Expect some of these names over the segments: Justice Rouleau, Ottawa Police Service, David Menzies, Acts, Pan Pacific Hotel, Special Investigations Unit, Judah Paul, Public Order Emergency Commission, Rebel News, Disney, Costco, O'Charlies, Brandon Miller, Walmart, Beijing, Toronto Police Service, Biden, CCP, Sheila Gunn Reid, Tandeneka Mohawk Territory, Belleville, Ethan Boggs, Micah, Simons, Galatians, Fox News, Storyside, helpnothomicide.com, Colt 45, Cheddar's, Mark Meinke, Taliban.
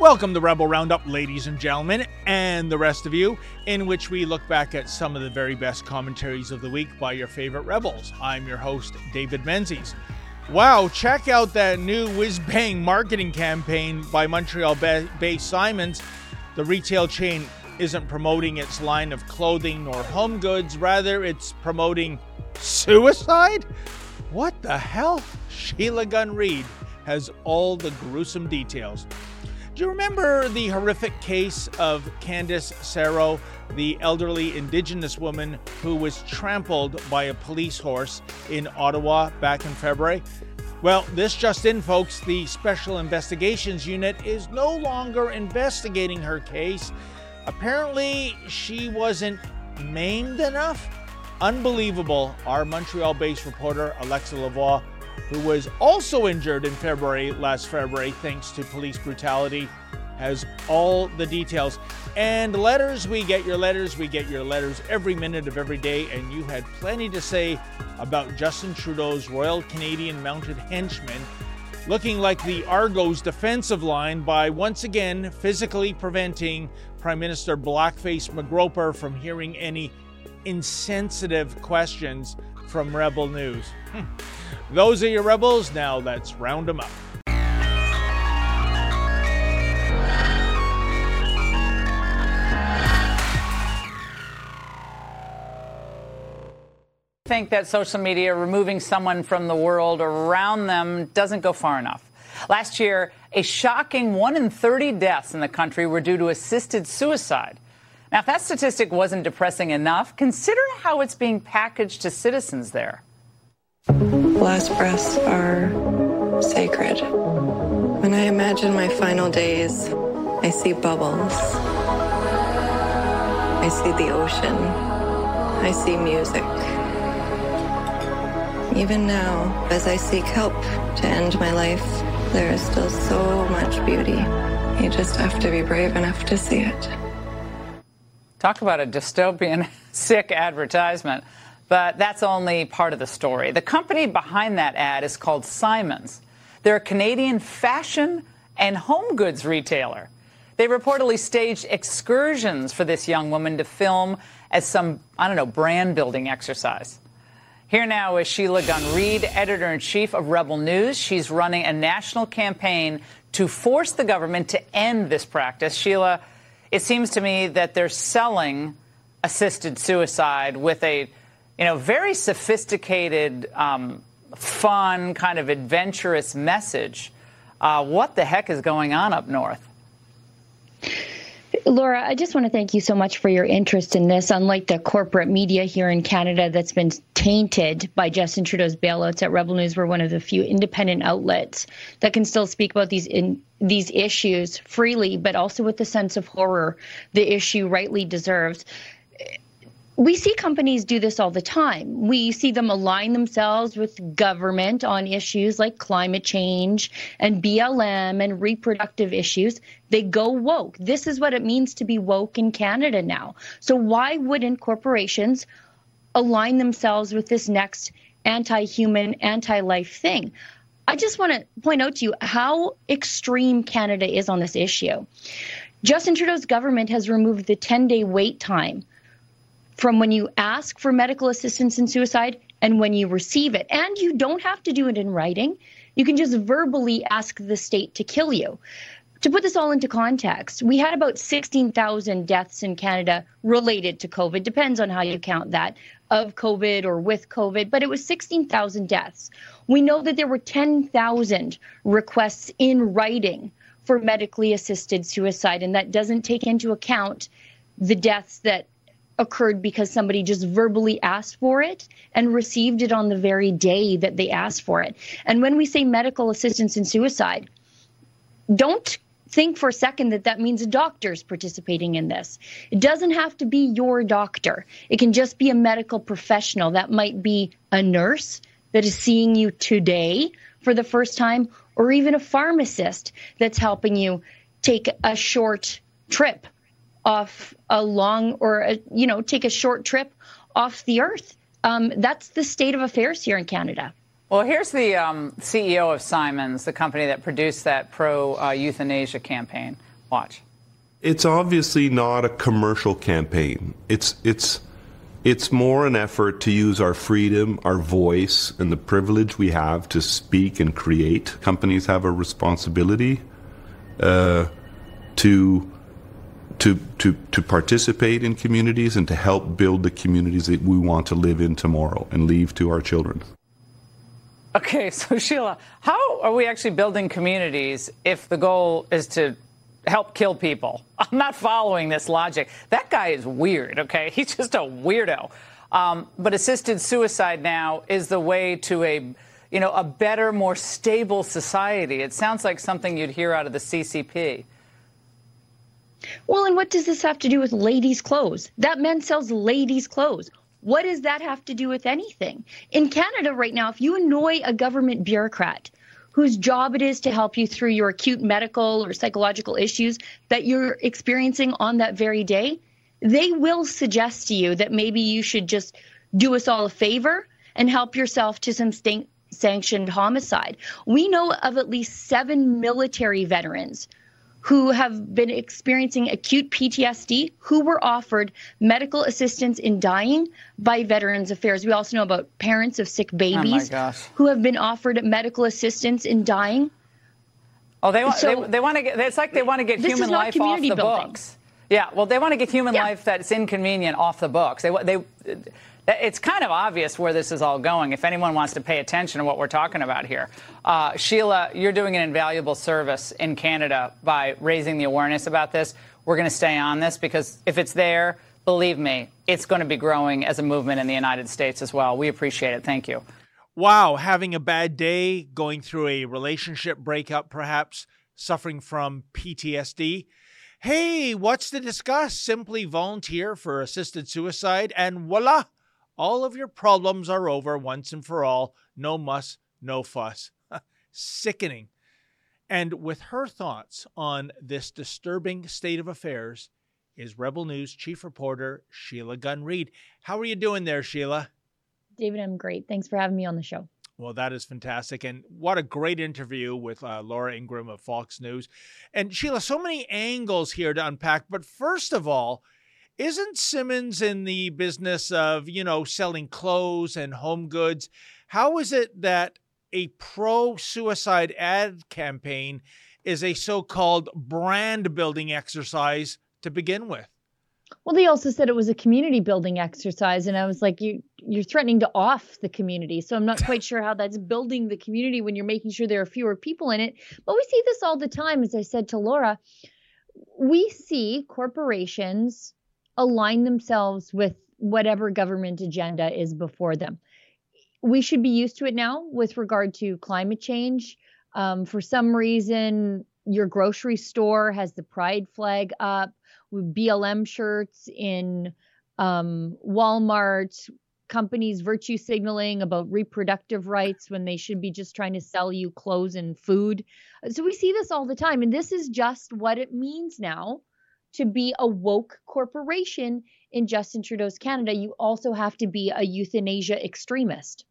Welcome to Rebel Roundup, ladies and gentlemen, and the rest of you, in which we look back at some of the very best commentaries of the week by your favorite Rebels. I'm your host, David Menzies. Wow, check out that new whiz-bang marketing campaign by Montreal-based Simons. The retail chain isn't promoting its line of clothing or home goods, rather it's promoting suicide? What the hell? Sheila Gunn Reid has all the gruesome details. Do you remember the horrific case of Candice Serro, the elderly Indigenous woman who was trampled by a police horse in Ottawa back in February? Well, this just in, folks, the Special Investigations Unit is no longer investigating her case. Apparently, she wasn't maimed enough. Unbelievable. Our Montreal-based reporter, Alexa Lavoie, who was also injured in last February, thanks to police brutality, has all the details. And letters, we get your letters every minute of every day, and you had plenty to say about Justin Trudeau's Royal Canadian Mounted Henchmen, looking like the Argos defensive line by once again physically preventing Prime Minister Blackface McGroper from hearing any insensitive questions from Rebel News. Those are your Rebels. Now let's round them up. I think that social media removing someone from the world around them doesn't go far enough. Last year, a shocking 1 in 30 deaths in the country were due to assisted suicide. Now, if that statistic wasn't depressing enough, consider how it's being packaged to citizens there. Last breaths are sacred. When I imagine my final days, I see bubbles. I see the ocean. I see music. Even now, as I seek help to end my life, there is still so much beauty. You just have to be brave enough to see it. Talk about a dystopian, sick advertisement. But that's only part of the story. The company behind that ad is called Simons. They're a Canadian fashion and home goods retailer. They reportedly staged excursions for this young woman to film as some, brand-building exercise. Here now is Sheila Gunn Reid, editor-in-chief of Rebel News. She's running a national campaign to force the government to end this practice. Sheila, it seems to me that they're selling assisted suicide with a, very sophisticated, fun, kind of adventurous message. What the heck is going on up north? Laura, I just want to thank you so much for your interest in this. Unlike the corporate media here in Canada that's been tainted by Justin Trudeau's bailouts, at Rebel News, we're one of the few independent outlets that can still speak about these issues freely, but also with the sense of horror the issue rightly deserves. We see companies do this all the time. We see them align themselves with government on issues like climate change and BLM and reproductive issues. They go woke. This is what it means to be woke in Canada now. So why wouldn't corporations align themselves with this next anti-human, anti-life thing? I just want to point out to you how extreme Canada is on this issue. Justin Trudeau's government has removed the 10-day wait time from when you ask for medical assistance in suicide and when you receive it. And you don't have to do it in writing. You can just verbally ask the state to kill you. To put this all into context, we had about 16,000 deaths in Canada related to COVID, depends on how you count that, of COVID or with COVID, but it was 16,000 deaths. We know that there were 10,000 requests in writing for medically assisted suicide, and that doesn't take into account the deaths that occurred because somebody just verbally asked for it and received it on the very day that they asked for it. And when we say medical assistance in suicide, don't think for a second that that means a doctor's participating in this. It doesn't have to be your doctor. It can just be a medical professional. That might be a nurse that is seeing you today for the first time, or even a pharmacist that's helping you take a short trip off a long take a short trip off the earth. That's the state of affairs here in Canada. Well, here's the CEO of Simons, the company that produced that pro-euthanasia campaign. Watch. It's obviously not a commercial campaign. It's more an effort to use our freedom, our voice, and the privilege we have to speak and create. Companies have a responsibility to participate in communities and to help build the communities that we want to live in tomorrow and leave to our children. Okay, so Sheila, how are we actually building communities if the goal is to help kill people? I'm not following this logic. That guy is weird, okay? He's just a weirdo. But assisted suicide now is the way to a better, more stable society. It sounds like something you'd hear out of the CCP. Well, and what does this have to do with ladies' clothes? That man sells ladies' clothes. What does that have to do with anything? In Canada right now, if you annoy a government bureaucrat whose job it is to help you through your acute medical or psychological issues that you're experiencing on that very day, they will suggest to you that maybe you should just do us all a favor and help yourself to some sanctioned homicide. We know of at least 7 military veterans who have been experiencing acute PTSD, who were offered medical assistance in dying by Veterans Affairs. We also know about parents of sick babies who have been offered medical assistance in dying. Oh, they want to get, it's like they want to get human life off the books. Yeah, well, they want to get human life that's inconvenient off the books. It's kind of obvious where this is all going, if anyone wants to pay attention to what we're talking about here. Sheila, you're doing an invaluable service in Canada by raising the awareness about this. We're going to stay on this because if it's there, believe me, it's going to be growing as a movement in the United States as well. We appreciate it. Thank you. Wow, having a bad day, going through a relationship breakup perhaps, suffering from PTSD. Hey, what's to discuss? Simply volunteer for assisted suicide and voila, all of your problems are over once and for all. No muss, no fuss. Sickening. And with her thoughts on this disturbing state of affairs is Rebel News chief reporter Sheila Gunn Reid. How are you doing there, Sheila? David, I'm great. Thanks for having me on the show. Well, that is fantastic. And what a great interview with Laura Ingraham of Fox News. And Sheila, so many angles here to unpack. But first of all, isn't Simons in the business of, selling clothes and home goods? How is it that a pro-suicide ad campaign is a so-called brand-building exercise to begin with? Well, they also said it was a community building exercise. And I was like, you're threatening to off the community. So I'm not quite sure how that's building the community when you're making sure there are fewer people in it. But we see this all the time. As I said to Laura, we see corporations align themselves with whatever government agenda is before them. We should be used to it now with regard to climate change. For some reason, your grocery store has the pride flag up. BLM shirts in Walmart, companies virtue signaling about reproductive rights when they should be just trying to sell you clothes and food. So we see this all the time. And this is just what it means now to be a woke corporation in Justin Trudeau's Canada. You also have to be a euthanasia extremist.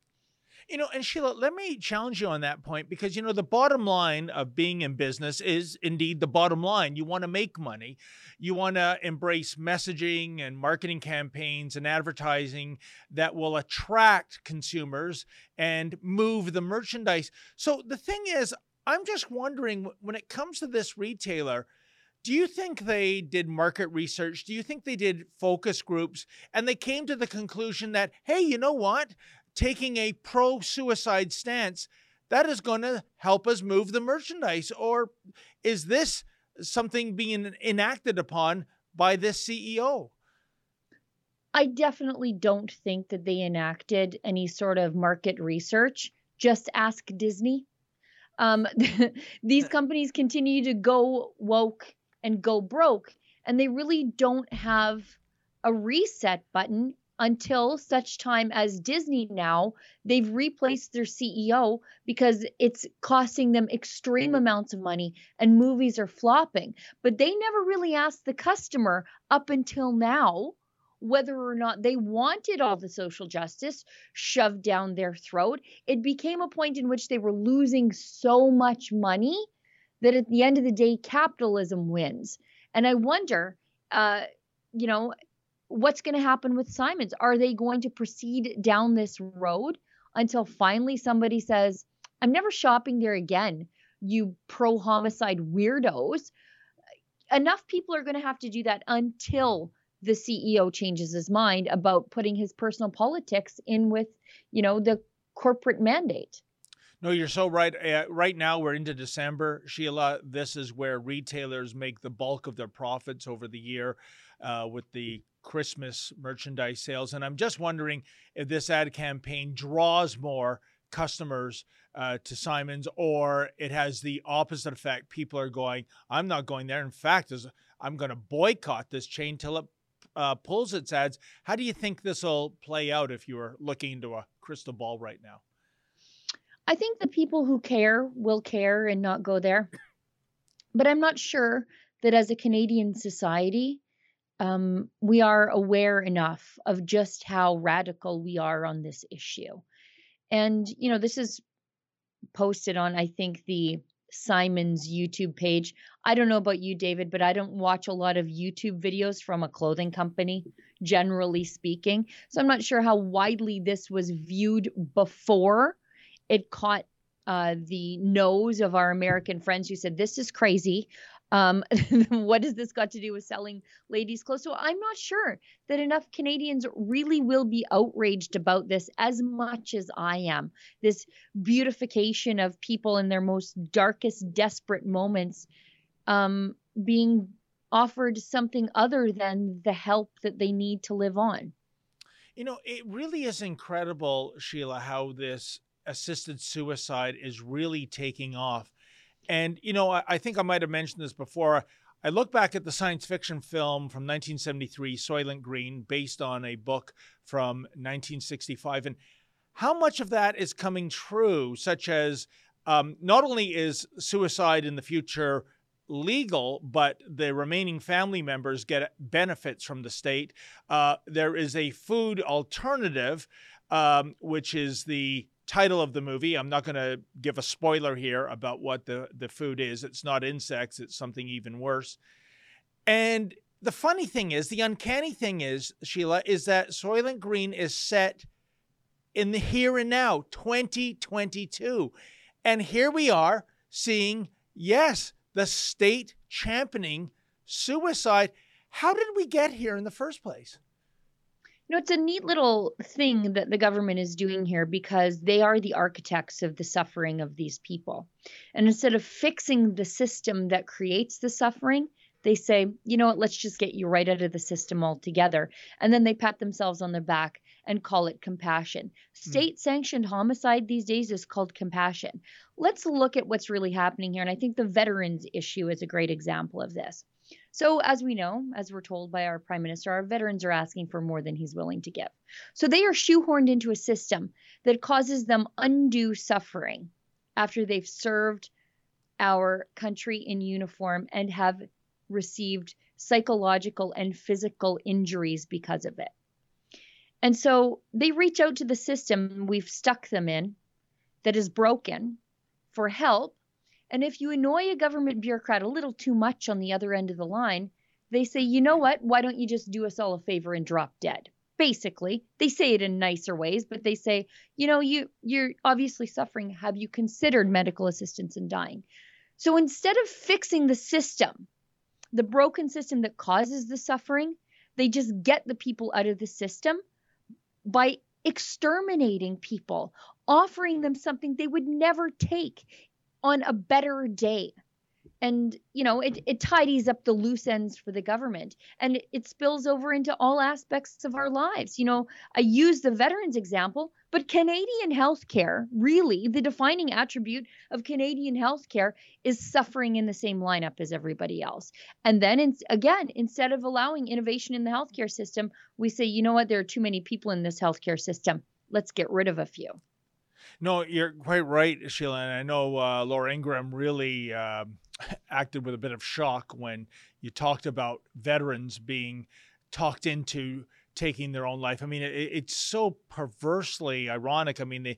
And Sheila, let me challenge you on that point, because, the bottom line of being in business is indeed the bottom line. You want to make money. You want to embrace messaging and marketing campaigns and advertising that will attract consumers and move the merchandise. So the thing is, I'm just wondering, when it comes to this retailer, do you think they did market research? Do you think they did focus groups? And they came to the conclusion that, hey, you know what? Taking a pro-suicide stance, that is going to help us move the merchandise? Or is this something being enacted upon by this CEO? I definitely don't think that they enacted any sort of market research. Just ask Disney. These companies continue to go woke and go broke, and they really don't have a reset button until such time as Disney now, they've replaced their CEO because it's costing them extreme amounts of money and movies are flopping. But they never really asked the customer up until now whether or not they wanted all the social justice shoved down their throat. It became a point in which they were losing so much money that at the end of the day, capitalism wins. And I wonder, you know, what's going to happen with Simons? Are they going to proceed down this road until finally somebody says, I'm never shopping there again, you pro-homicide weirdos? Enough people are going to have to do that until the CEO changes his mind about putting his personal politics in with, you know, the corporate mandate. No, you're so right. Right now, we're into December, Sheila. This is where retailers make the bulk of their profits over the year with the Christmas merchandise sales. And I'm just wondering if this ad campaign draws more customers to Simons, or it has the opposite effect. People are going, I'm not going there. In fact, I'm going to boycott this chain till it pulls its ads. How do you think this will play out if you are looking into a crystal ball right now? I think the people who care will care and not go there. But I'm not sure that as a Canadian society, we are aware enough of just how radical we are on this issue. And, you know, this is posted on, I think, the Simons YouTube page. I don't know about you, David, but I don't watch a lot of YouTube videos from a clothing company, generally speaking. So I'm not sure how widely this was viewed before it caught the nose of our American friends who said, this is crazy. What has this got to do with selling ladies' clothes? So I'm not sure that enough Canadians really will be outraged about this as much as I am. This beautification of people in their most darkest, desperate moments being offered something other than the help that they need to live on. You know, it really is incredible, Sheila, how this assisted suicide is really taking off. And, you know, I think I might have mentioned this before. I look back at the science fiction film from 1973, Soylent Green, based on a book from 1965. And how much of that is coming true, such as not only is suicide in the future legal, but the remaining family members get benefits from the state. There is a food alternative, which is the title of the movie. I'm not going to give a spoiler here about what the food is. It's not insects. It's something even worse. And the funny thing is, the uncanny thing is, Sheila, is that Soylent Green is set in the here and now, 2022. And here we are seeing, yes, the state championing suicide. How did we get here in the first place? You know, it's a neat little thing that the government is doing here because they are the architects of the suffering of these people. And instead of fixing the system that creates the suffering, they say, you know what, let's just get you right out of the system altogether. And then they pat themselves on the back and call it compassion. State-sanctioned homicide these days is called compassion. Let's look at what's really happening here. And I think the veterans issue is a great example of this. So as we know, as we're told by our prime minister, our veterans are asking for more than he's willing to give. So they are shoehorned into a system that causes them undue suffering after they've served our country in uniform and have received psychological and physical injuries because of it. And so they reach out to the system we've stuck them in that is broken for help. And if you annoy a government bureaucrat a little too much on the other end of the line, they say, you know what, why don't you just do us all a favor and drop dead? Basically, they say it in nicer ways, but they say, you know, you're obviously suffering. Have you considered medical assistance in dying? So instead of fixing the system, the broken system that causes the suffering, they just get the people out of the system by exterminating people, offering them something they would never take on a better day. And, you know, it tidies up the loose ends for the government, and it spills over into all aspects of our lives. You know, I use the veterans example, but Canadian healthcare, really the defining attribute of Canadian healthcare is suffering in the same lineup as everybody else. And then again, instead of allowing innovation in the healthcare system, we say, you know what, there are too many people in this healthcare system. Let's get rid of a few. No, you're quite right, Sheila. And I know Laura Ingraham really acted with a bit of shock when you talked about veterans being talked into taking their own life. I mean, it's so perversely ironic. I mean, they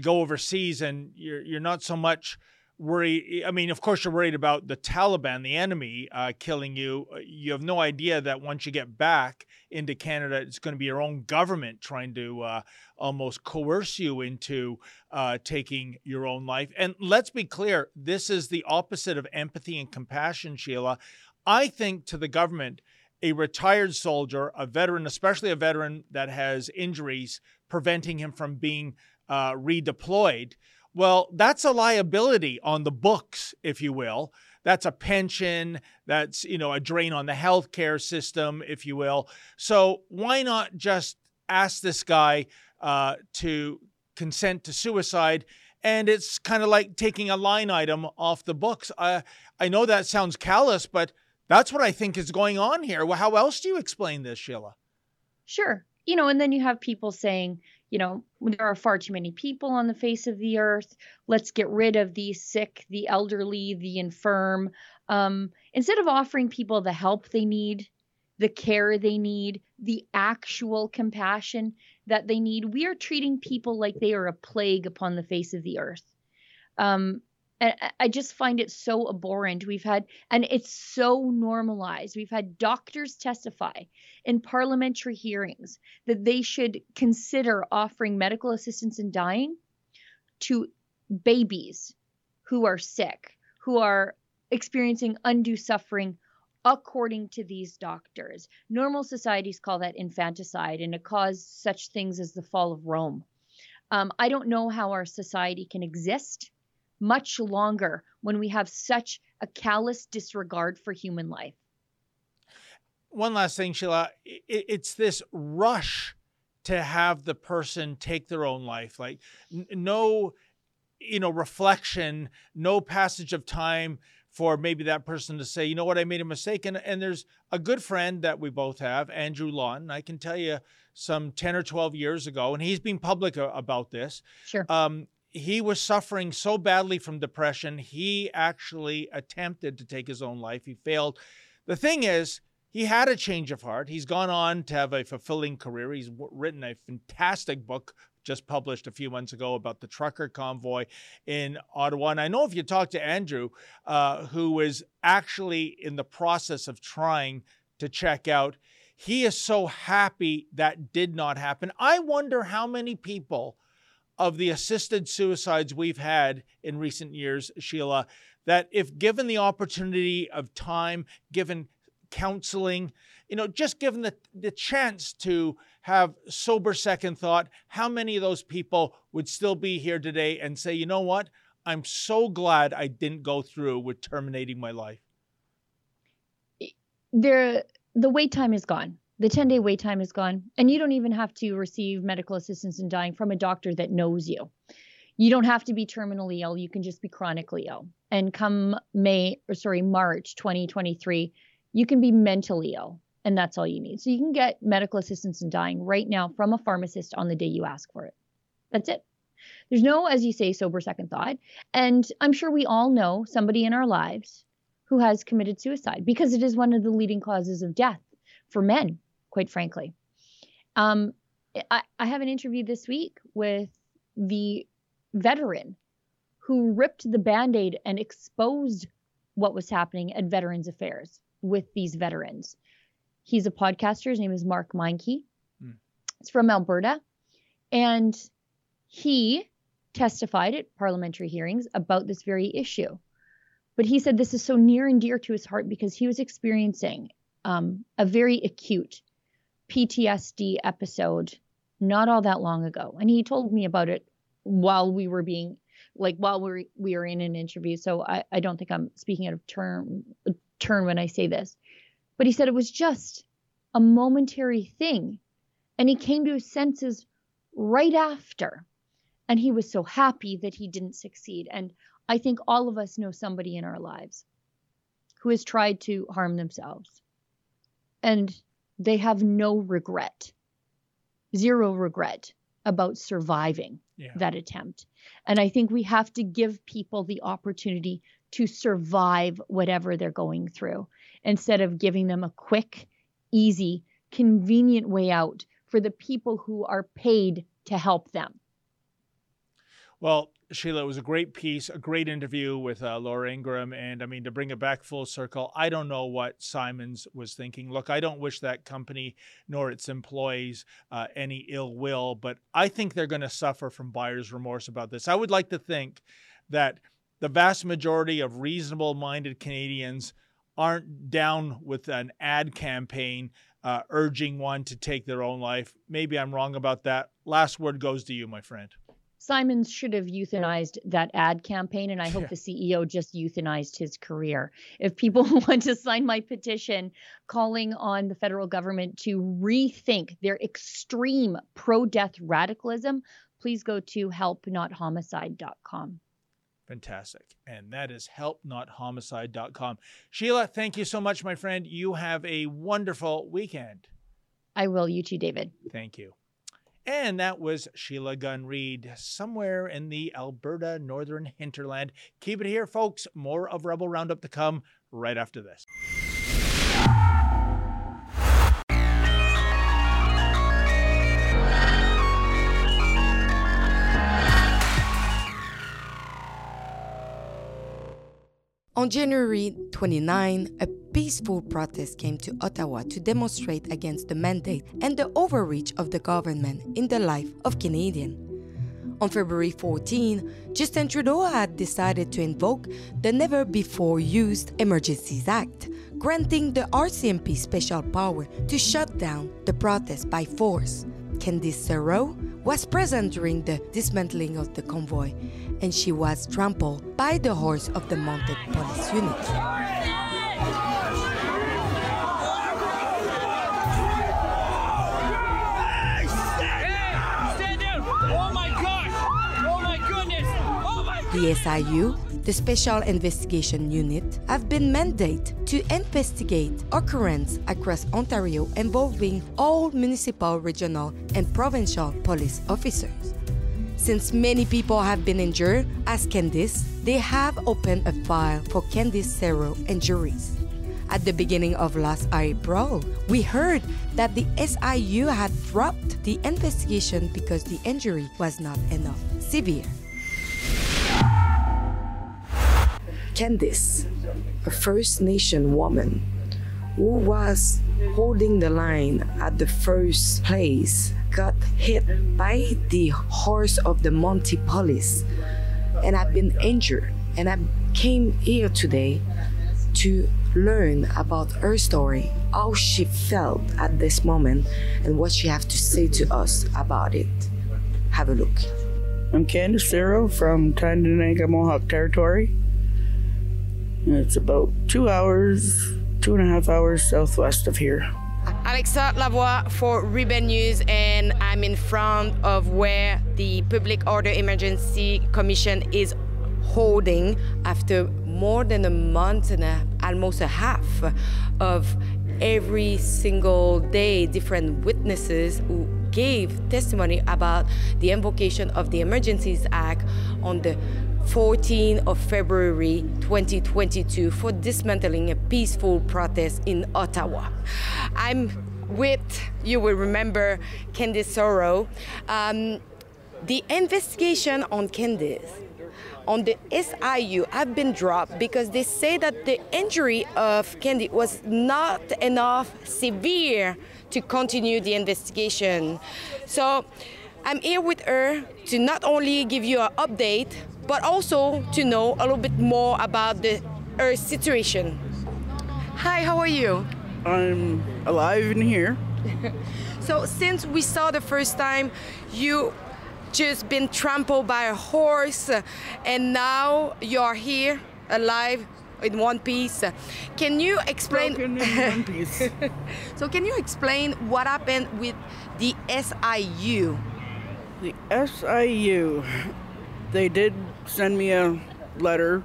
go overseas and you're not so much worried. I mean, of course, you're worried about the Taliban, the enemy, killing you. You have no idea that once you get back into Canada, it's going to be your own government trying to almost coerce you into taking your own life. And let's be clear, this is the opposite of empathy and compassion, Sheila. I think to the government, a retired soldier, a veteran, especially a veteran that has injuries preventing him from being redeployed, well, that's a liability on the books, if you will. That's a pension. That's, you know, a drain on the healthcare system, if you will. So why not just ask this guy to consent to suicide? And it's kind of like taking a line item off the books. I know that sounds callous, but that's what I think is going on here. Well, how else do you explain this, Sheila? Sure. You know, and then you have people saying, you know, there are far too many people on the face of the earth. Let's get rid of the sick, the elderly, the infirm. Instead of offering people the help they need, the care they need, the actual compassion that they need, we are treating people like they are a plague upon the face of the earth. And I just find it so abhorrent. And it's so normalized. We've had doctors testify in parliamentary hearings that they should consider offering medical assistance in dying to babies who are sick, who are experiencing undue suffering, according to these doctors. Normal societies call that infanticide, and it caused such things as the fall of Rome. I don't know how our society can exist much longer when we have such a callous disregard for human life. One last thing, Sheila, it's this rush to have the person take their own life. Like no, you know, reflection, no passage of time for maybe that person to say, you know what, I made a mistake. And there's a good friend that we both have, Andrew Lawton. I can tell you some 10 or 12 years ago, and he's been public about this. Sure. He was suffering so badly from depression, he actually attempted to take his own life. He failed. The thing is, he had a change of heart. He's gone on to have a fulfilling career. He's written a fantastic book, just published a few months ago, about the trucker convoy in Ottawa. And I know if you talk to Andrew, who is actually in the process of trying to check out, he is so happy that did not happen. I wonder how many people of the assisted suicides we've had in recent years, Sheila, that if given the opportunity of time, given counseling, you know, just given the chance to have sober second thought, how many of those people would still be here today and say, you know what, I'm so glad I didn't go through with terminating my life? The wait time is gone. The 10-day wait time is gone, and you don't even have to receive medical assistance in dying from a doctor that knows you. You don't have to be terminally ill. You can just be chronically ill. And come March 2023, you can be mentally ill, and that's all you need. So you can get medical assistance in dying right now from a pharmacist on the day you ask for it. That's it. There's no, as you say, sober second thought. And I'm sure we all know somebody in our lives who has committed suicide, because it is one of the leading causes of death for men. Quite frankly, I have an interview this week with the veteran who ripped the Band-Aid and exposed what was happening at Veterans Affairs with these veterans. He's a podcaster. His name is Mark Meinke. It's from Alberta. And he testified at parliamentary hearings about this very issue. But he said this is so near and dear to his heart because he was experiencing a very acute PTSD episode not all that long ago. And he told me about it while we were in an interview. So I don't think I'm speaking out of turn when I say this, but he said it was just a momentary thing. And he came to his senses right after. And he was so happy that he didn't succeed. And I think all of us know somebody in our lives who has tried to harm themselves. And they have no regret, zero regret about surviving that attempt. And I think we have to give people the opportunity to survive whatever they're going through instead of giving them a quick, easy convenient way out for the people who are paid to help them. Well, Sheila, it was a great piece, a great interview with Laura Ingraham. And I mean, to bring it back full circle, I don't know what Simons was thinking. Look, I don't wish that company nor its employees any ill will, but I think they're going to suffer from buyer's remorse about this. I would like to think that the vast majority of reasonable-minded Canadians aren't down with an ad campaign urging one to take their own life. Maybe I'm wrong about that. Last word goes to you, my friend. Simons should have euthanized that ad campaign, and I hope the CEO just euthanized his career. If people want to sign my petition calling on the federal government to rethink their extreme pro-death radicalism, please go to helpnothomicide.com. Fantastic. And that is helpnothomicide.com. Sheila, thank you so much, my friend. You have a wonderful weekend. I will. You too, David. Thank you. And that was Sheila Gunn Reid, somewhere in the Alberta Northern Hinterland. Keep it here, folks. More of Rebel Roundup to come right after this. On January 29, a peaceful protest came to Ottawa to demonstrate against the mandate and the overreach of the government in the life of Canadians. On February 14, Justin Trudeau had decided to invoke the never-before-used Emergencies Act, granting the RCMP special power to shut down the protest by force. Candice Serro was present during the dismantling of the convoy, and she was trampled by the horse of the Mounted Police Unit. Hey, stand down! Oh my God! Oh my goodness! Oh my God! The SIU, the Special Investigation Unit, have been mandated to investigate occurrences across Ontario involving all municipal, regional, and provincial police officers. Since many people have been injured, as Candice, they have opened a file for Candice Serro injuries. At the beginning of last April, we heard that the SIU had dropped the investigation because the injury was not enough severe. Candice, a First Nation woman who was holding the line at the first place, got hit by the horse of the Mounted Police, and I've been injured. And I came here today to learn about her story, how she felt at this moment, and what she has to say to us about it. Have a look. I'm Candice Serro from Tandeneka Mohawk Territory. It's about 2.5 hours southwest of here. Alexa Lavoie for Rebel News, and I'm in front of where the Public Order Emergency Commission is holding after more than a month and almost a half of every single day different witnesses who gave testimony about the invocation of the Emergencies Act on the 14th of February 2022 for dismantling a peaceful protest in Ottawa. I'm with, you will remember, Candice Serro. The investigation on Candice, on the SIU, have been dropped because they say that the injury of Candice was not enough severe to continue the investigation. So I'm here with her to not only give you an update, but also to know a little bit more about her situation. Hi, how are you? I'm alive in here. So since we saw the first time, you just been trampled by a horse, and now you're here alive in one piece. Can you explain? Broken in one piece. So can you explain what happened with the SIU? The SIU, they did send me a letter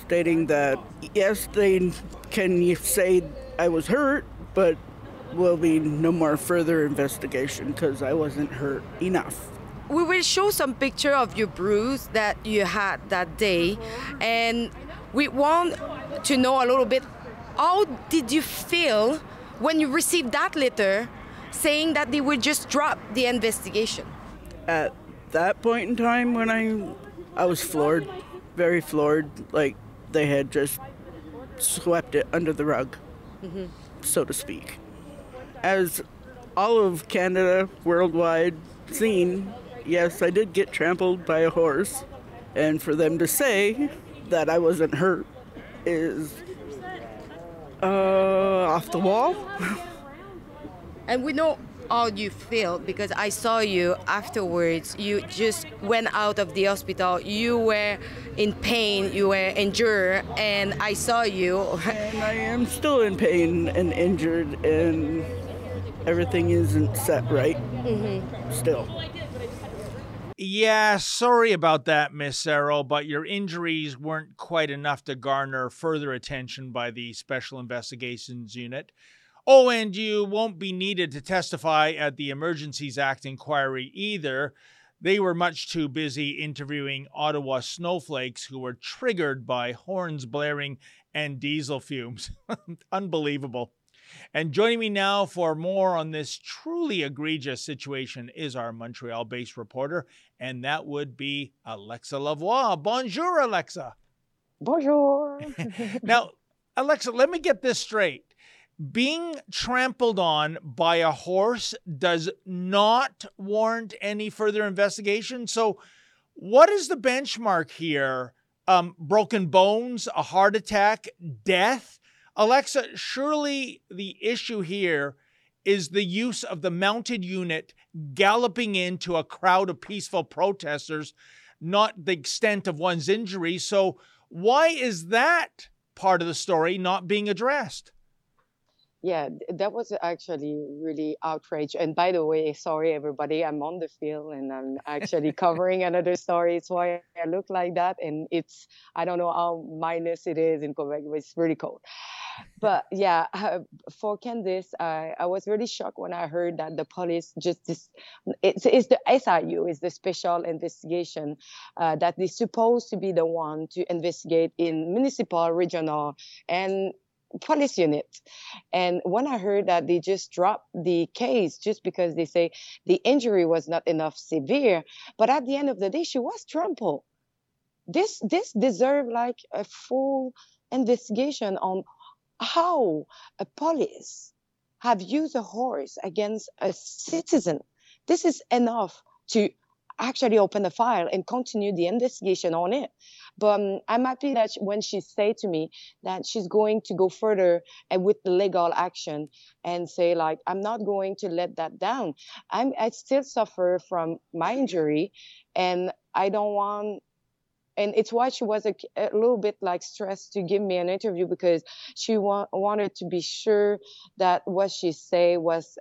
stating that, yes, they can say I was hurt, but will be no more further investigation because I wasn't hurt enough. We will show some picture of your bruise that you had that day, and we want to know a little bit, how did you feel when you received that letter saying that they would just drop the investigation? At that point in time, when I was floored, very floored, like they had just swept it under the rug, so to speak. As all of Canada worldwide seen, yes, I did get trampled by a horse, and for them to say that I wasn't hurt is off the wall. And we know how you feel, because I saw you afterwards. You just went out of the hospital. You were in pain, you were injured, and I saw you. And I am still in pain and injured, and everything isn't set right still. Yeah, sorry about that, Miss Serro, but your injuries weren't quite enough to garner further attention by the Special Investigations Unit. Oh, and you won't be needed to testify at the Emergencies Act inquiry either. They were much too busy interviewing Ottawa snowflakes who were triggered by horns blaring and diesel fumes. Unbelievable. And joining me now for more on this truly egregious situation is our Montreal-based reporter, and that would be Alexa Lavoie. Bonjour, Alexa. Bonjour. Now, Alexa, let me get this straight. Being trampled on by a horse does not warrant any further investigation. So what is the benchmark here? Broken bones, a heart attack, death? Alexa, surely the issue here is the use of the mounted unit galloping into a crowd of peaceful protesters, not the extent of one's injury. So why is that part of the story not being addressed? Yeah, that was actually really outrage. And by the way, sorry, everybody, I'm on the field and I'm actually covering another story. It's why I look like that. And it's, I don't know how minus it is in Quebec, but it's really cold. But yeah, for Candice, I was really shocked when I heard that the police just, it's the SIU, it's the special investigation that is supposed to be the one to investigate in municipal, regional, and police unit. And when I heard that they just dropped the case just because they say the injury was not enough severe, but at the end of the day, she was trampled. This deserved like a full investigation on how a police have used a horse against a citizen. This is enough to actually open the file and continue the investigation on it. But I'm happy that when she said to me that she's going to go further and with legal action and say, like, I'm not going to let that down. I still suffer from my injury and I don't want, and it's why she was a little bit like stressed to give me an interview, because she wanted to be sure that what she say was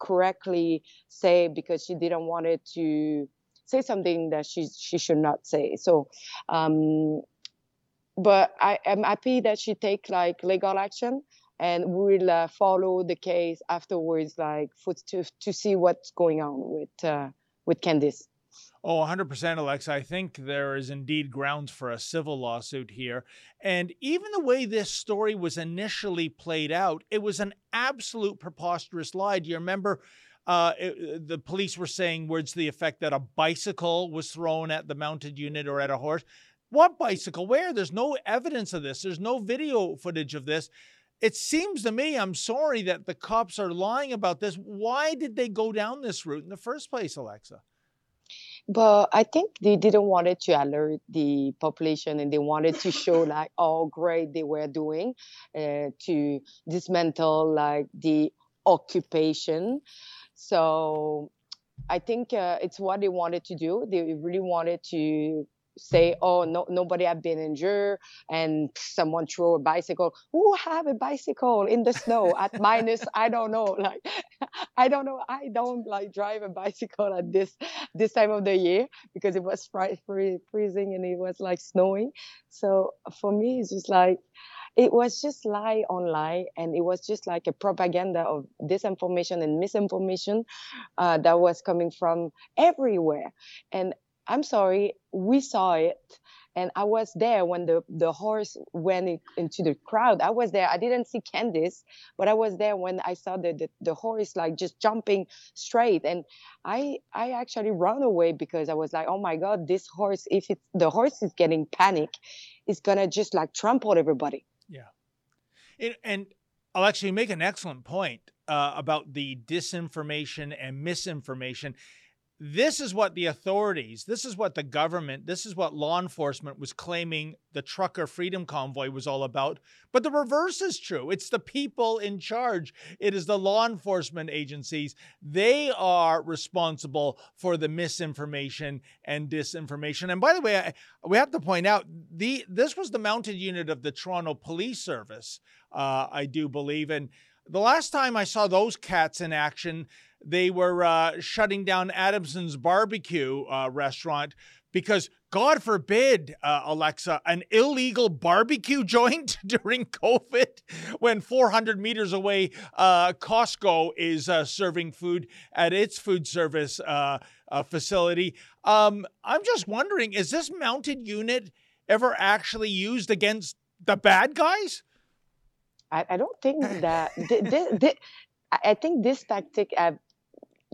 correctly said, because she didn't want it to say something that she should not say. So, but I am happy that she take like legal action, and we'll follow the case afterwards, like to see what's going on with Candice. Oh, 100%, Alex. I think there is indeed grounds for a civil lawsuit here. And even the way this story was initially played out, it was an absolute preposterous lie. Do you remember the police were saying words to the effect that a bicycle was thrown at the mounted unit or at a horse? What bicycle? Where? There's no evidence of this. There's no video footage of this. It seems to me, I'm sorry, that the cops are lying about this. Why did they go down this route in the first place, Alexa? But I think they didn't want it to alert the population, and they wanted to show like how great they were doing to dismantle like the occupation. So I think it's what they wanted to do. They really wanted to say, oh, no, nobody have been injured, and someone threw a bicycle. Who have a bicycle in the snow at minus, I don't know, like, I don't know. I don't like drive a bicycle at this time of the year, because it was freezing and it was like snowing. So for me, it's just like, it was just lie on lie, and it was just like a propaganda of disinformation and misinformation that was coming from everywhere. And I'm sorry, we saw it, And I was there when the horse went into the crowd. I was there. I didn't see Candice, but I was there when I saw the horse like just jumping straight. And I actually ran away because I was like, oh my God, this horse, if it's, the horse is getting panic, it's going to just like trample everybody. Yeah. And I'll actually make an excellent point about the disinformation and misinformation. This is what the authorities, this is what the government, this is what law enforcement was claiming the trucker freedom convoy was all about. But the reverse is true. It's the people in charge. It is the law enforcement agencies. They are responsible for the misinformation and disinformation. And by the way, we have to point out, this was the mounted unit of the Toronto Police Service, I do believe. And the last time I saw those cats in action, they were shutting down Adamson's barbecue restaurant because, God forbid, Alexa, an illegal barbecue joint during COVID when 400 meters away, Costco is serving food at its food service facility. I'm just wondering, is this mounted unit ever actually used against the bad guys? I don't think that... I think this tactic have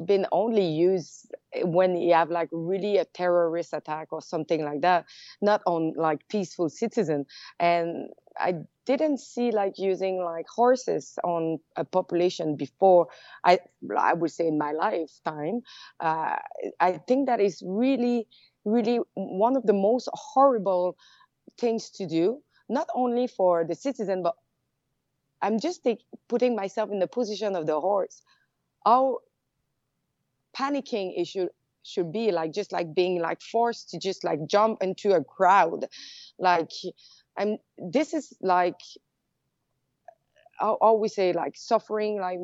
been only used when you have like really a terrorist attack or something like that, not on like peaceful citizen. And I didn't see like using like horses on a population before, I would say in my lifetime. I think that is really, really one of the most horrible things to do, not only for the citizen, but I'm just putting myself in the position of the horse. How panicking it should be, like just like being like forced to just like jump into a crowd. Like, and this is like, I always say like suffering, like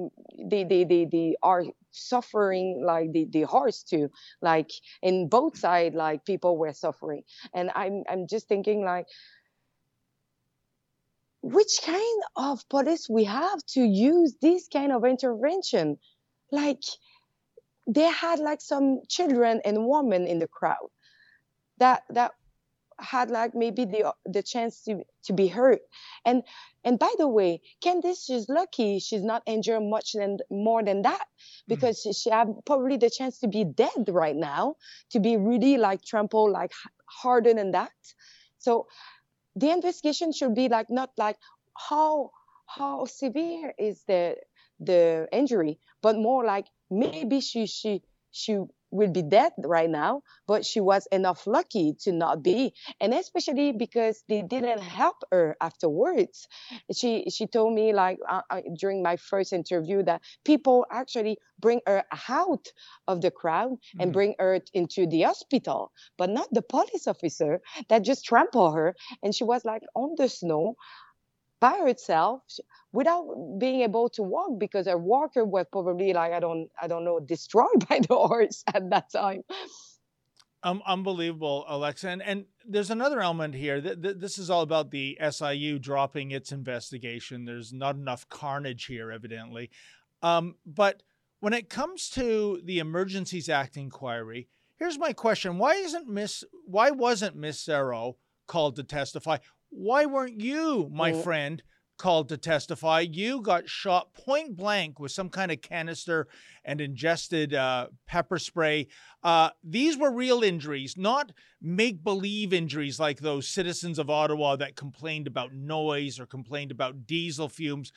they are suffering like the horse too. Like in both sides, like people were suffering. And I'm just thinking like, which kind of police we have to use this kind of intervention? Like, they had like some children and women in the crowd that had like maybe the chance to be heard. And by the way, Candice, she's lucky she's not injured much more than that, because she had probably the chance to be dead right now, to be really like trampled like harder than that. So the investigation should be like not like how severe is the injury, but more like maybe she will be dead right now, but she was enough lucky to not be. And especially because they didn't help her afterwards. She told me like during my first interview that people actually bring her out of the crowd and bring her into the hospital, but not the police officer that just trample her. And she was like on the snow by herself without being able to walk, because her walker was probably like, I don't know, destroyed by the horse at that time. Unbelievable, Alexa. And there's another element here. This is all about the SIU dropping its investigation. There's not enough carnage here, evidently. But when it comes to the Emergencies Act inquiry, here's my question. Why wasn't Miss Serro called to testify? Why weren't you, my friend, called to testify? You got shot point blank with some kind of canister and ingested pepper spray. These were real injuries, not make-believe injuries like those citizens of Ottawa that complained about noise or complained about diesel fumes.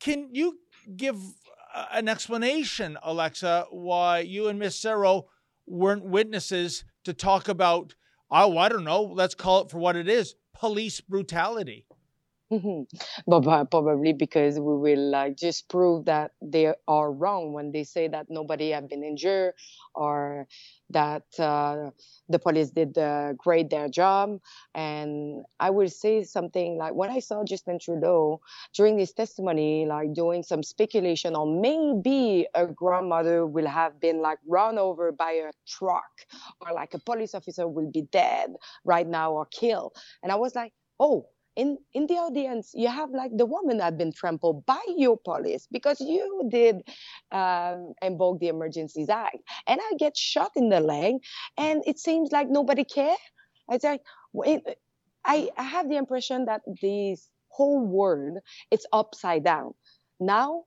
Can you give an explanation, Alexa, why you and Miss Serro weren't witnesses to talk about, oh, I don't know, let's call it for what it is, police brutality? But probably because we will like just prove that they are wrong when they say that nobody have been injured, or that the police did great their job. And I will say something like, when I saw Justin Trudeau during his testimony, like doing some speculation on maybe a grandmother will have been like run over by a truck, or like a police officer will be dead right now or killed. And I was like, oh, in the audience, you have like the woman that had been trampled by your police because you did invoke the Emergencies Act. And I get shot in the leg, and it seems like nobody cares. It's like, I have the impression that this whole world is upside down. Now,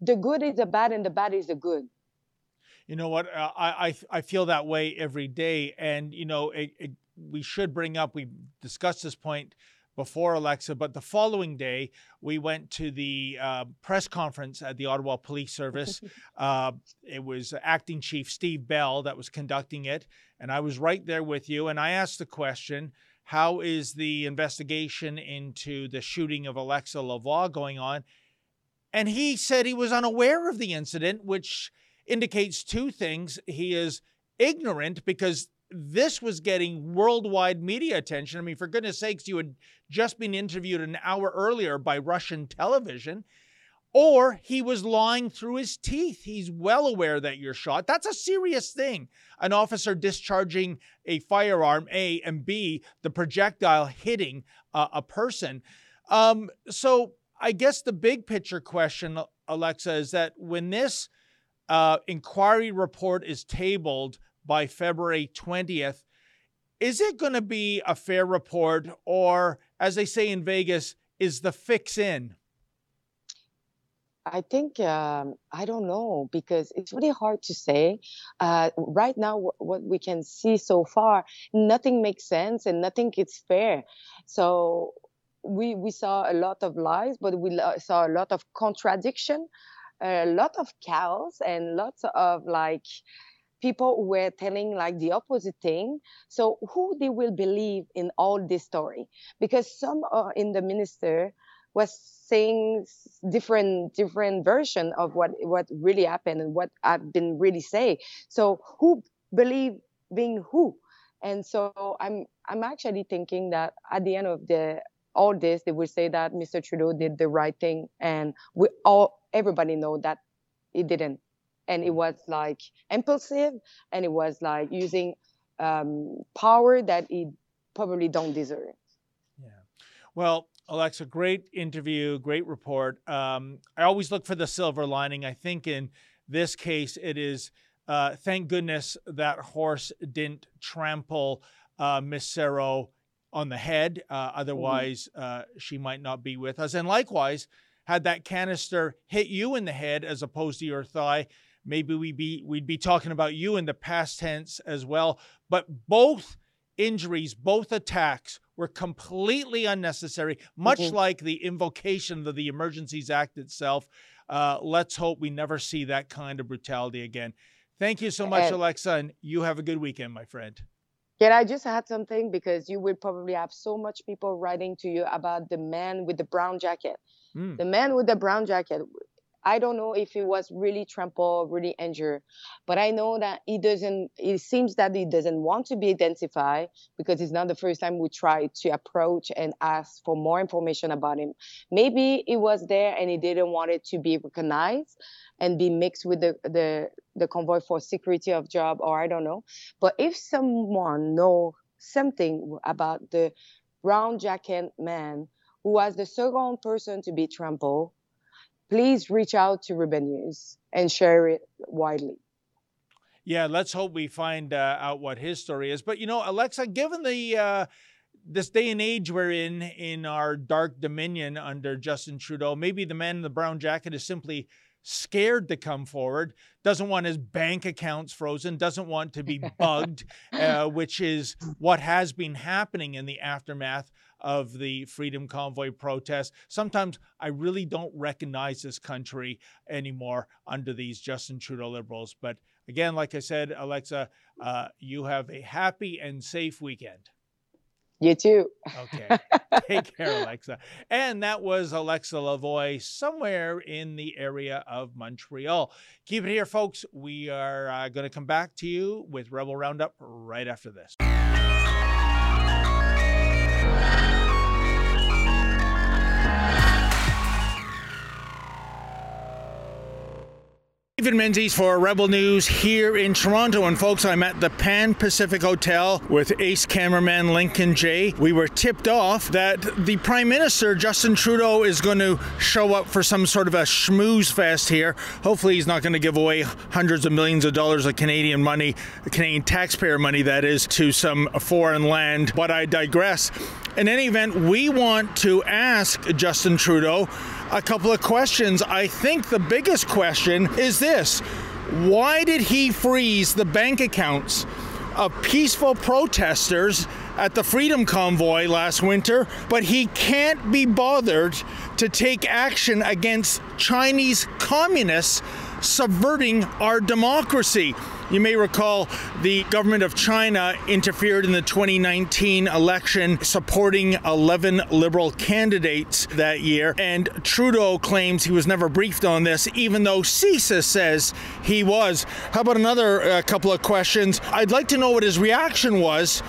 the good is the bad and the bad is the good. You know what? I feel that way every day. And, you know, we should bring up, we discussed this point before, Alexa, but the following day, we went to the press conference at the Ottawa Police Service. It was Acting Chief Steve Bell that was conducting it. And I was right there with you. And I asked the question, how is the investigation into the shooting of Alexa Lavoie going on? And he said he was unaware of the incident, which indicates two things. He is ignorant because this was getting worldwide media attention. I mean, for goodness sakes, you had just been interviewed an hour earlier by Russian television, or he was lying through his teeth. He's well aware that you're shot. That's a serious thing. An officer discharging a firearm, A, and B, the projectile hitting a person. So I guess the big picture question, Alexa, is that when this inquiry report is tabled by February 20th, is it going to be a fair report, or, as they say in Vegas, is the fix in? I think, I don't know, because it's really hard to say. Right now, what we can see so far, nothing makes sense and nothing is fair. So we saw a lot of lies, but we saw a lot of contradiction, a lot of chaos, and lots of, like, people who were telling, like, the opposite thing. So who they will believe in all this story? Because some in the minister was saying different version of what really happened and what I've been really saying. So who believe being who? And so I'm actually thinking that at the end of all this, they will say that Mr. Trudeau did the right thing, and everybody know that he didn't. And it was, like, impulsive, and it was, like, using power that he probably don't deserve. Yeah. Well, Alexa, great interview, great report. I always look for the silver lining. I think in this case, it is, thank goodness that horse didn't trample Ms. Serro on the head. Otherwise, she might not be with us. And likewise, had that canister hit you in the head as opposed to your thigh, maybe we'd be talking about you in the past tense as well. But both injuries, both attacks were completely unnecessary, much like the invocation of the Emergencies Act itself. Let's hope we never see that kind of brutality again. Thank you so much, Alexa, and you have a good weekend, my friend. Can I just add something? Because you will probably have so much people writing to you about the man with the brown jacket. The man with the brown jacket, I don't know if he was really trampled, really injured, but I know that it seems that he doesn't want to be identified, because it's not the first time we try to approach and ask for more information about him. Maybe he was there and he didn't want it to be recognized and be mixed with the convoy for security of job, or I don't know. But if someone knows something about the brown jacket man who was the second person to be trampled, please reach out to Rebel News and share it widely. Yeah, let's hope we find out what his story is. But, you know, Alexa, given this day and age we're in our dark dominion under Justin Trudeau, maybe the man in the brown jacket is simply scared to come forward, doesn't want his bank accounts frozen, doesn't want to be bugged, which is what has been happening in the aftermath of the Freedom Convoy protest. Sometimes I really don't recognize this country anymore under these Justin Trudeau Liberals. But again, like I said, Alexa, you have a happy and safe weekend. You too. Okay. Take care, Alexa. And that was Alexa Lavoie, somewhere in the area of Montreal. Keep it here, folks. We are going to come back to you with Rebel Roundup right after this. David Menzies for Rebel News here in Toronto. And folks, I'm at the Pan Pacific Hotel with ace cameraman Lincoln Jay. We were tipped off that the Prime Minister, Justin Trudeau, is going to show up for some sort of a schmooze fest here. Hopefully he's not going to give away hundreds of millions of dollars of Canadian money, Canadian taxpayer money, that is, to some foreign land. But I digress. In any event, we want to ask Justin Trudeau a couple of questions. I think the biggest question is this: why did he freeze the bank accounts of peaceful protesters at the Freedom Convoy last winter, but he can't be bothered to take action against Chinese communists subverting our democracy? You may recall the government of China interfered in the 2019 election, supporting 11 Liberal candidates that year. And Trudeau claims he was never briefed on this, even though CISA says he was. How about another couple of questions? I'd like to know what his reaction was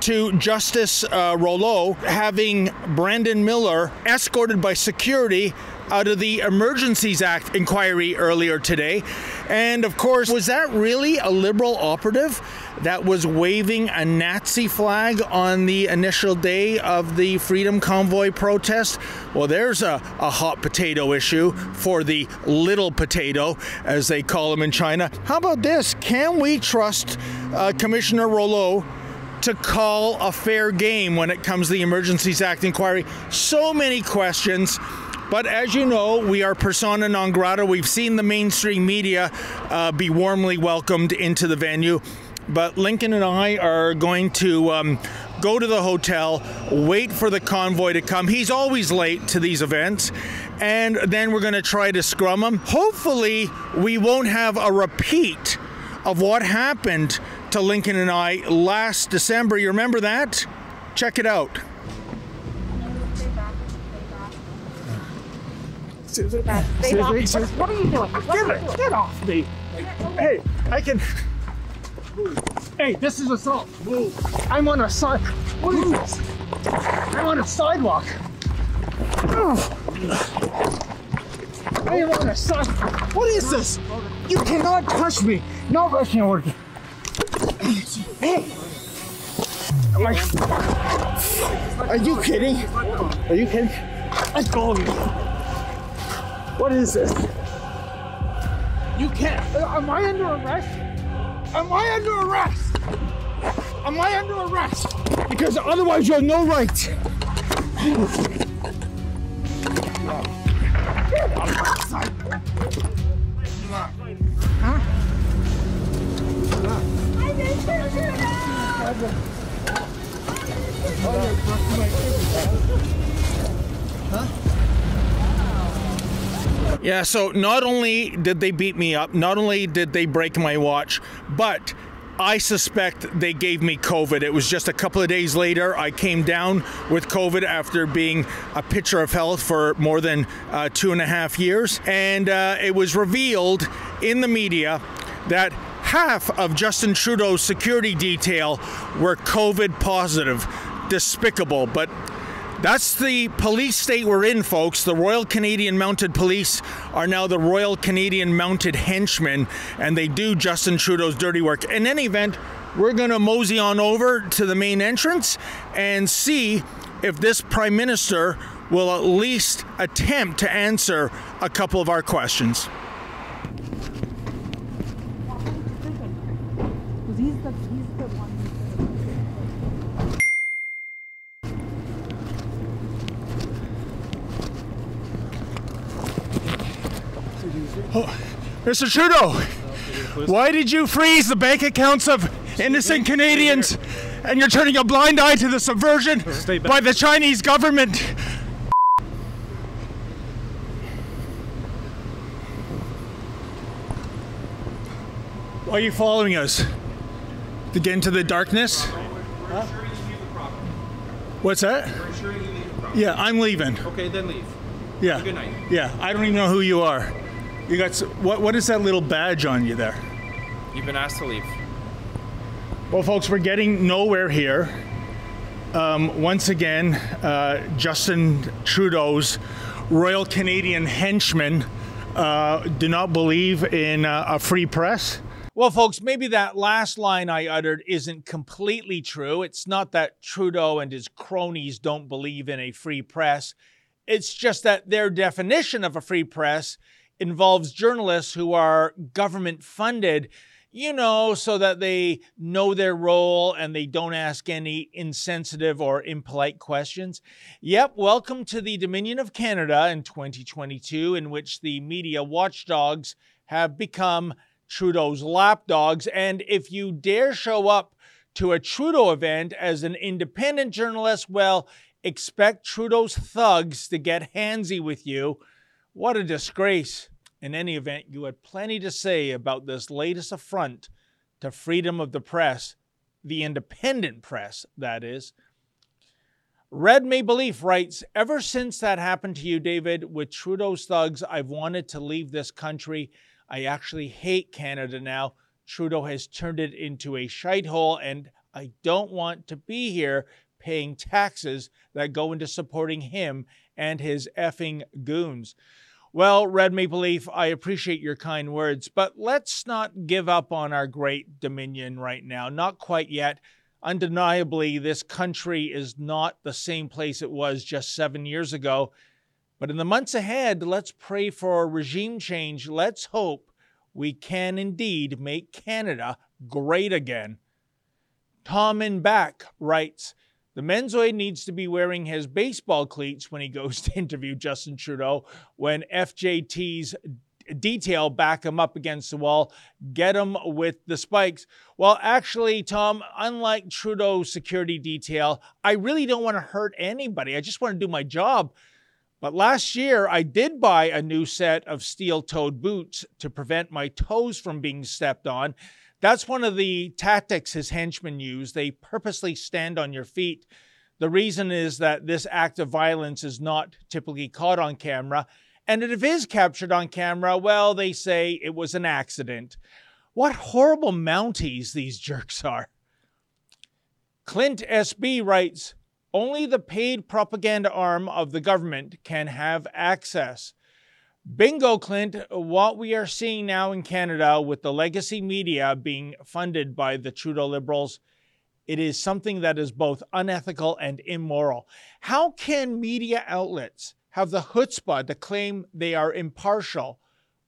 to Justice Rouleau having Brandon Miller escorted by security out of the Emergencies Act inquiry earlier today. And of course, was that really a Liberal operative that was waving a Nazi flag on the initial day of the Freedom Convoy protest? Well, there's a hot potato issue for the little potato, as they call him in China. How about this? Can we trust Commissioner Rouleau to call a fair game when it comes to the Emergencies Act inquiry? So many questions. But as you know, we are persona non grata. We've seen the mainstream media be warmly welcomed into the venue. But Lincoln and I are going to go to the hotel, wait for the convoy to come. He's always late to these events. And then we're going to try to scrum him. Hopefully, we won't have a repeat of what happened to Lincoln and I last December. You remember that? Check it out. Susan, what are you doing? Get off me! Hey, I can. Hey, this is assault. I'm on a side. What is this? I'm on a sidewalk. I am on a sidewalk. What is this? You cannot touch me. No rushing order. Hey. Are you kidding? Are you kidding? I called you. What is this? You can't. Am I under arrest? Am I under arrest? Am I under arrest? Because otherwise you have no right. Get out of my sight. Huh? Yeah, so not only did they beat me up, not only did they break my watch, but I suspect they gave me COVID. It was just a couple of days later I came down with COVID after being a picture of health for more than 2.5 years. And it was revealed in the media that half of Justin Trudeau's security detail were COVID positive. Despicable, but that's the police state we're in, folks. The Royal Canadian Mounted Police are now the Royal Canadian Mounted Henchmen, and they do Justin Trudeau's dirty work. In any event, we're going to mosey on over to the main entrance and see if this Prime Minister will at least attempt to answer a couple of our questions. Oh, Mr. Trudeau, why did you freeze the bank accounts of innocent Canadians and you're turning a blind eye to the subversion by the Chinese government? Why are you following us? To get into the darkness? Huh? What's that? Yeah, I'm leaving. Okay, then leave. Yeah. Good night. Yeah, I don't even know who you are. You got what is that little badge on you there? You've been asked to leave. Well, folks, we're getting nowhere here. Once again, Justin Trudeau's Royal Canadian henchmen do not believe in a free press. Well, folks, maybe that last line I uttered isn't completely true. It's not that Trudeau and his cronies don't believe in a free press. It's just that their definition of a free press involves journalists who are government funded, you know, so that they know their role and they don't ask any insensitive or impolite questions. Yep, welcome to the Dominion of Canada in 2022, in which the media watchdogs have become Trudeau's lapdogs. And if you dare show up to a Trudeau event as an independent journalist, well, expect Trudeau's thugs to get handsy with you. What a disgrace. In any event, you had plenty to say about this latest affront to freedom of the press, the independent press, that is. Red May Belief writes, ever since that happened to you, David, with Trudeau's thugs, I've wanted to leave this country. I actually hate Canada now. Trudeau has turned it into a shite hole, and I don't want to be here paying taxes that go into supporting him and his effing goons. Well, Red Maple Leaf, I appreciate your kind words, but let's not give up on our great Dominion right now. Not quite yet. Undeniably, this country is not the same place it was just 7 years ago. But in the months ahead, let's pray for a regime change. Let's hope we can indeed make Canada great again. Tom in Back writes, the Menzoid needs to be wearing his baseball cleats when he goes to interview Justin Trudeau. When FJT's detail back him up against the wall, get him with the spikes. Well, actually, Tom, unlike Trudeau's security detail, I really don't want to hurt anybody. I just want to do my job. But last year, I did buy a new set of steel-toed boots to prevent my toes from being stepped on. That's one of the tactics his henchmen use. They purposely stand on your feet. The reason is that this act of violence is not typically caught on camera. And if it is captured on camera, well, they say it was an accident. What horrible Mounties these jerks are. Clint SB writes, only the paid propaganda arm of the government can have access. Bingo, Clint. What we are seeing now in Canada with the legacy media being funded by the Trudeau Liberals, it is something that is both unethical and immoral. How can media outlets have the chutzpah to claim they are impartial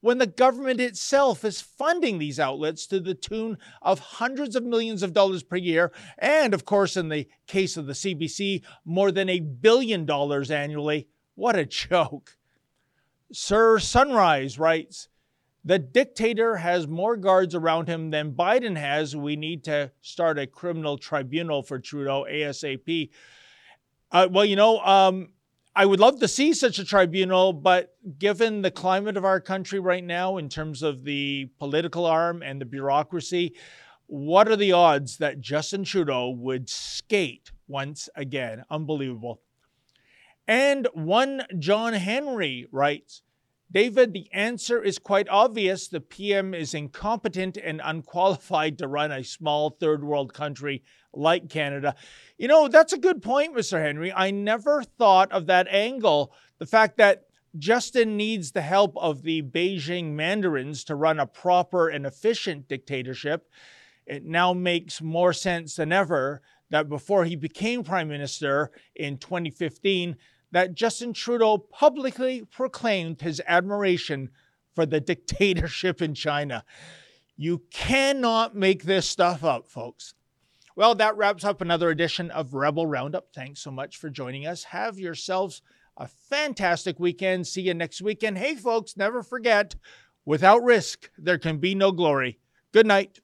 when the government itself is funding these outlets to the tune of hundreds of millions of dollars per year, and, of course, in the case of the CBC, more than $1 billion annually? What a joke. Sir Sunrise writes, the dictator has more guards around him than Biden has. We need to start a criminal tribunal for Trudeau ASAP. I would love to see such a tribunal, but given the climate of our country right now in terms of the political arm and the bureaucracy, what are the odds that Justin Trudeau would skate once again? Unbelievable. And one John Henry writes, David, the answer is quite obvious. The PM is incompetent and unqualified to run a small third world country like Canada. You know, that's a good point, Mr. Henry. I never thought of that angle. The fact that Justin needs the help of the Beijing mandarins to run a proper and efficient dictatorship, it now makes more sense than ever that before he became prime minister in 2015, that Justin Trudeau publicly proclaimed his admiration for the dictatorship in China. You cannot make this stuff up, folks. Well, that wraps up another edition of Rebel Roundup. Thanks so much for joining us. Have yourselves a fantastic weekend. See you next weekend. Hey, folks, never forget, without risk, there can be no glory. Good night.